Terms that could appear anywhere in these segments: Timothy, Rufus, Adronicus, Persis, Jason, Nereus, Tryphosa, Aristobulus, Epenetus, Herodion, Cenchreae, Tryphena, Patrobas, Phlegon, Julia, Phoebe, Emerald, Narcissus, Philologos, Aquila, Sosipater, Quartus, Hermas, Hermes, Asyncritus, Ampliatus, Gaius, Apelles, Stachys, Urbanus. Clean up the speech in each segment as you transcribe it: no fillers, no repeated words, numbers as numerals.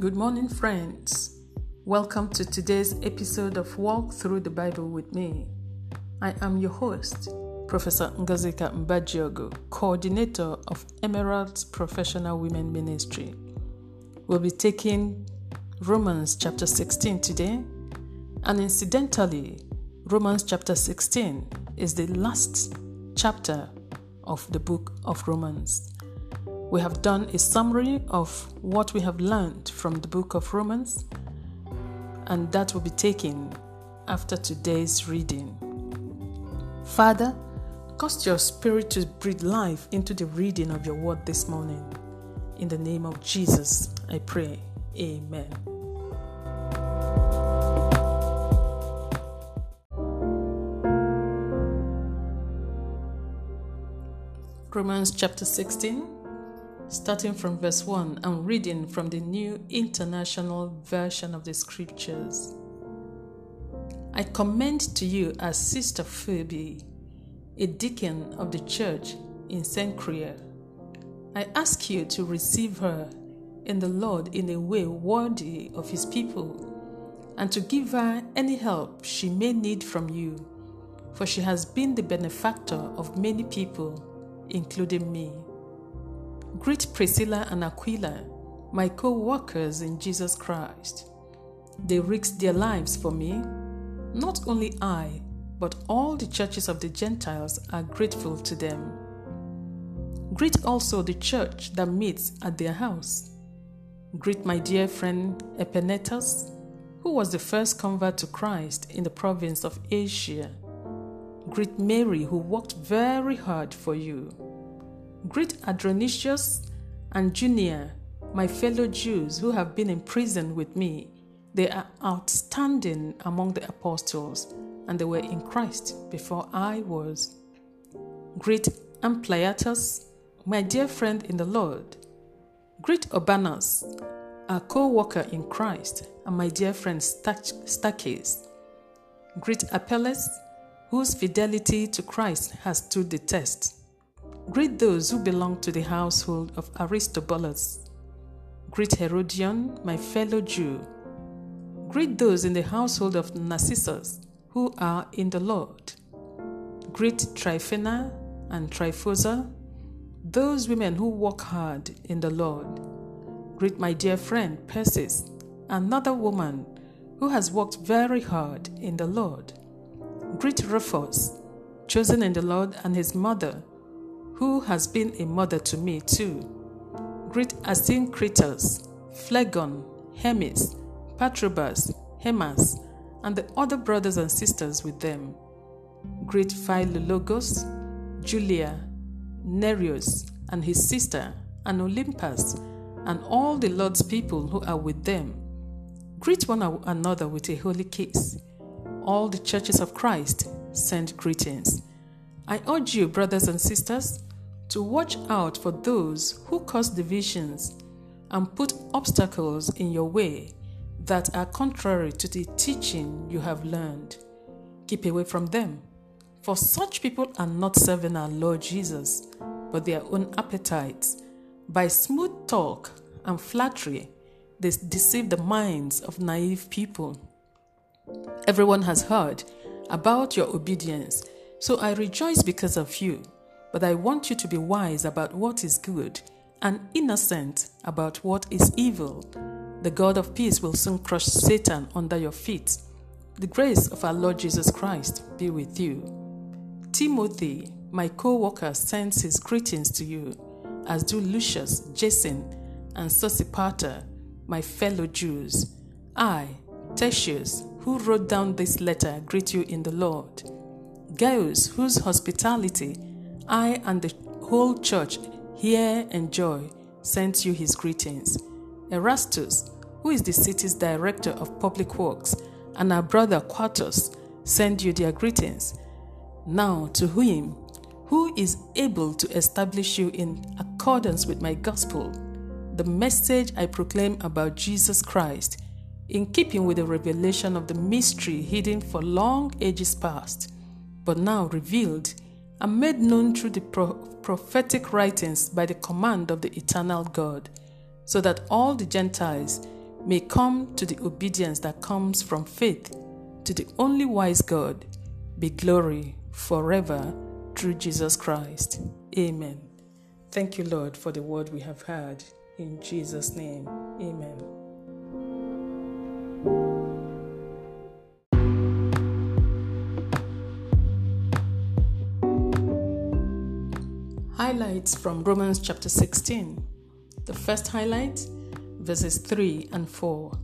Good morning, friends. Welcome to today's episode of Walk Through the Bible with me. I am your host, Professor Ngazika Mbajiogo, coordinator of Emerald's Professional Women Ministry. We'll be taking Romans chapter 16 today, and incidentally, Romans chapter 16 is the last chapter of the book of Romans. We have done a summary of what we have learned from the book of Romans, and that will be taken after today's reading. Father, cause your spirit to breathe life into the reading of your word this morning. In the name of Jesus, I pray. Amen. Romans chapter 16, starting from verse 1, and reading from the New International Version of the Scriptures. I commend to you as Sister Phoebe, a deacon of the church in Cenchreae. I ask you to receive her in the Lord in a way worthy of his people, and to give her any help she may need from you, for she has been the benefactor of many people, including me. Greet Priscilla and Aquila, my co-workers in Jesus Christ. They risked their lives for me. Not only I, but all the churches of the Gentiles are grateful to them. Greet also the church that meets at their house. Greet my dear friend Epenetus, who was the first convert to Christ in the province of Asia. Greet Mary, who worked very hard for you. Greet Adronicus and Junia, my fellow Jews who have been in prison with me. They are outstanding among the apostles, and they were in Christ before I was. Greet Ampliatus, my dear friend in the Lord. Greet Urbanus, our co-worker in Christ, and my dear friend Stachys. Greet Apelles, whose fidelity to Christ has stood the test. Greet those who belong to the household of Aristobulus. Greet Herodion, my fellow Jew. Greet those in the household of Narcissus, who are in the Lord. Greet Tryphena and Tryphosa, those women who work hard in the Lord. Greet my dear friend Persis, another woman who has worked very hard in the Lord. Greet Rufus, chosen in the Lord, and his mother, who has been a mother to me too. Greet Asyncritus, Phlegon, Hermes, Patrobas, Hermas, and the other brothers and sisters with them. Greet Philologos, Julia, Nereus, and his sister, and Olympus, and all the Lord's people who are with them. Greet one another with a holy kiss. All the churches of Christ send greetings. I urge you, brothers and sisters, to watch out for those who cause divisions and put obstacles in your way that are contrary to the teaching you have learned. Keep away from them, for such people are not serving our Lord Jesus, but their own appetites. By smooth talk and flattery, they deceive the minds of naive people. Everyone has heard about your obedience, so I rejoice because of you, but I want you to be wise about what is good and innocent about what is evil. The God of peace will soon crush Satan under your feet. The grace of our Lord Jesus Christ be with you. Timothy, my co-worker, sends his greetings to you, as do Lucius, Jason, and Sosipater, my fellow Jews. I, Tertius, who wrote down this letter, greet you in the Lord. Gaius, whose hospitality I and the whole church here enjoy, sends you his greetings. Erastus, who is the city's director of public works, and our brother Quartus send you their greetings. Now to him who is able to establish you in accordance with my gospel, the message I proclaim about Jesus Christ, in keeping with the revelation of the mystery hidden for long ages past, but now revealed and made known through the prophetic writings by the command of the eternal God, so that all the Gentiles may come to the obedience that comes from faith. To the only wise God be glory forever through Jesus Christ. Amen. Thank you, Lord, for the word we have heard. In Jesus' name, amen. Highlights from Romans chapter 16. The first highlight, verses 3 and 4.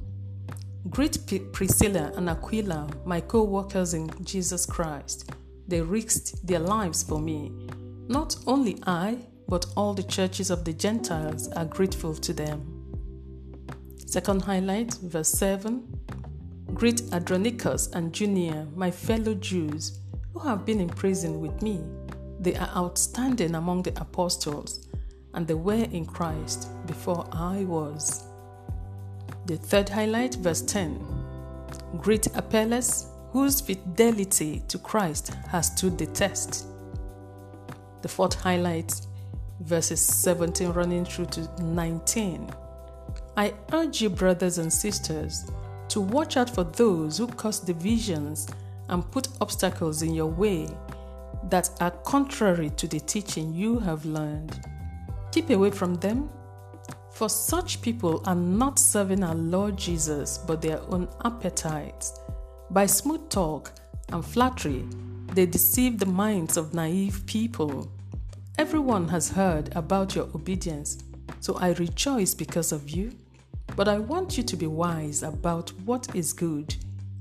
Greet Priscilla and Aquila, my co-workers in Jesus Christ. They risked their lives for me. Not only I, but all the churches of the Gentiles are grateful to them. Second highlight, verse 7. Greet Adronicus and Junia, my fellow Jews, who have been in prison with me. They are outstanding among the apostles, and they were in Christ before I was. The third highlight, verse 10. Greet Apelles, whose fidelity to Christ has stood the test. The fourth highlight, verses 17 running through to 19. I urge you, brothers and sisters, to watch out for those who cause divisions and put obstacles in your way that are contrary to the teaching you have learned. Keep away from them, for such people are not serving our Lord Jesus, but their own appetites. By smooth talk and flattery, they deceive the minds of naive people. Everyone has heard about your obedience, so I rejoice because of you. But I want you to be wise about what is good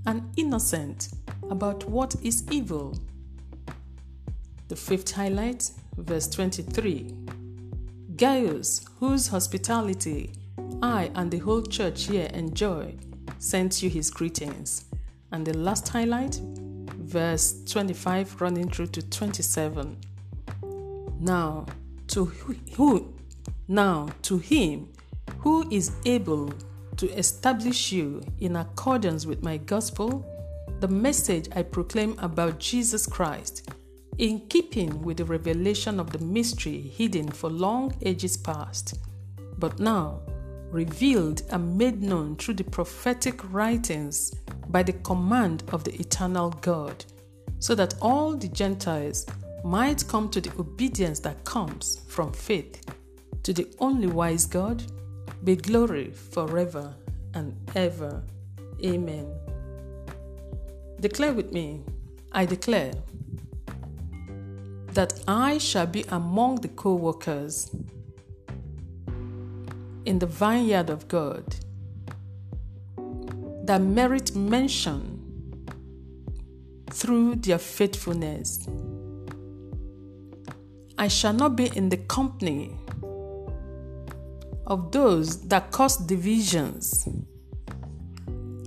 and innocent about what is evil. The fifth highlight, verse 23. Gaius, whose hospitality I and the whole church here enjoy, sends you his greetings. And the last highlight, verse 25 running through to 27. Now to him who is able to establish you in accordance with my gospel, the message I proclaim about Jesus Christ, in keeping with the revelation of the mystery hidden for long ages past, but now revealed and made known through the prophetic writings by the command of the eternal God, so that all the Gentiles might come to the obedience that comes from faith. To the only wise God be glory forever and ever. Amen. Declare with me, I declare that I shall be among the co-workers in the vineyard of God that merit mention through their faithfulness. I shall not be in the company of those that cause divisions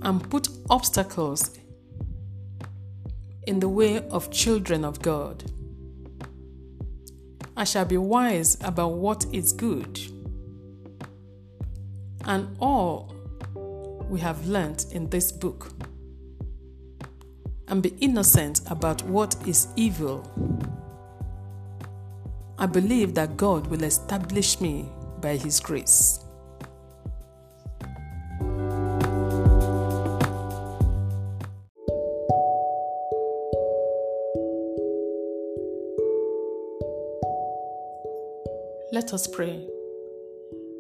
and put obstacles in the way of children of God. I shall be wise about what is good and all we have learnt in this book, and be innocent about what is evil. I believe that God will establish me by His grace. Let us pray.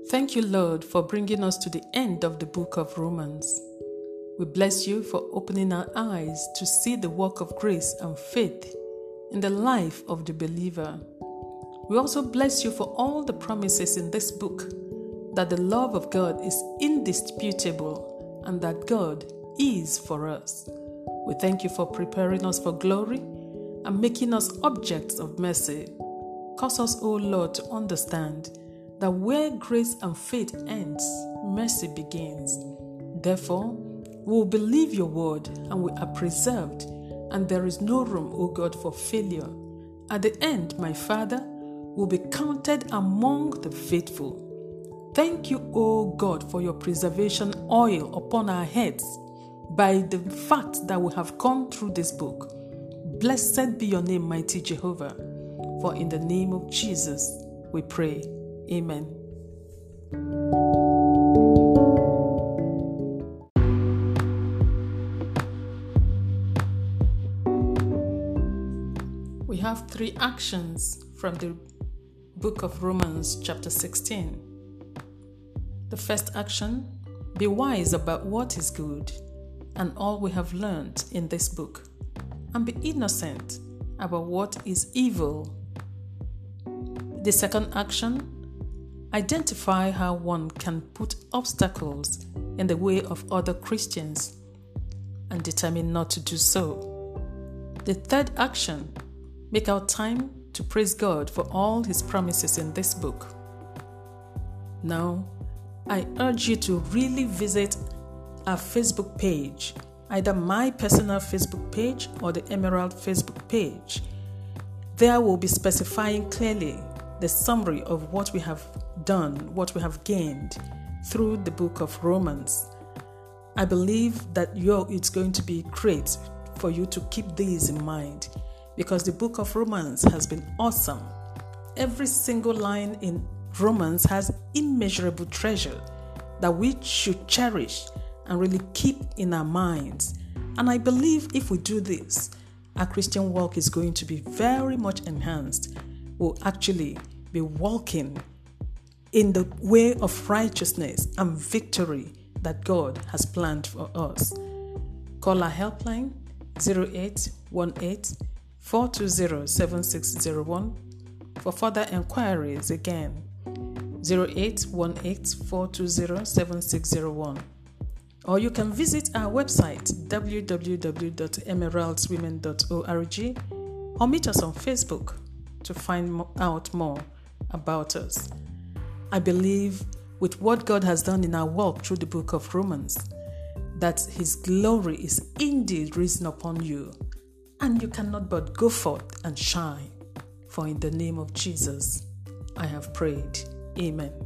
Thank you, Lord, for bringing us to the end of the book of Romans. We bless you for opening our eyes to see the work of grace and faith in the life of the believer. We also bless you for all the promises in this book, that the love of God is indisputable and that God is for us. We thank you for preparing us for glory and making us objects of mercy. Cause us, O Lord, to understand that where grace and faith ends, mercy begins. Therefore, we will believe your word and we are preserved, and there is no room, O God, for failure. At the end, my Father, we will be counted among the faithful. Thank you, O God, for your preservation oil upon our heads by the fact that we have come through this book. Blessed be your name, mighty Jehovah. For in the name of Jesus we pray. Amen. have three actions from the book of Romans chapter 16. The first action, be wise about what is good and all we have learned in this book, and be innocent about what is evil. The second action, identify how one can put obstacles in the way of other Christians and determine not to do so. The third action, make our time to praise God for all His promises in this book. Now, I urge you to really visit our Facebook page, either my personal Facebook page or the Emerald Facebook page. There we'll be specifying clearly the summary of what we have done, what we have gained through the book of Romans. I believe that it's going to be great for you to keep these in mind, because the book of Romans has been awesome. Every single line in Romans has immeasurable treasure that we should cherish and really keep in our minds. And I believe if we do this, our Christian walk is going to be very much enhanced. We'll actually be walking in the way of righteousness and victory that God has planned for us. Call our helpline 0818-420-7601 for further enquiries. Again, 0818-420-7601. Or you can visit our website www.emeraldswomen.org, or meet us on Facebook to find out more about us. I believe with what God has done in our walk through the book of Romans, that His glory is indeed risen upon you, and you cannot but go forth and shine. For in the name of Jesus, I have prayed. Amen.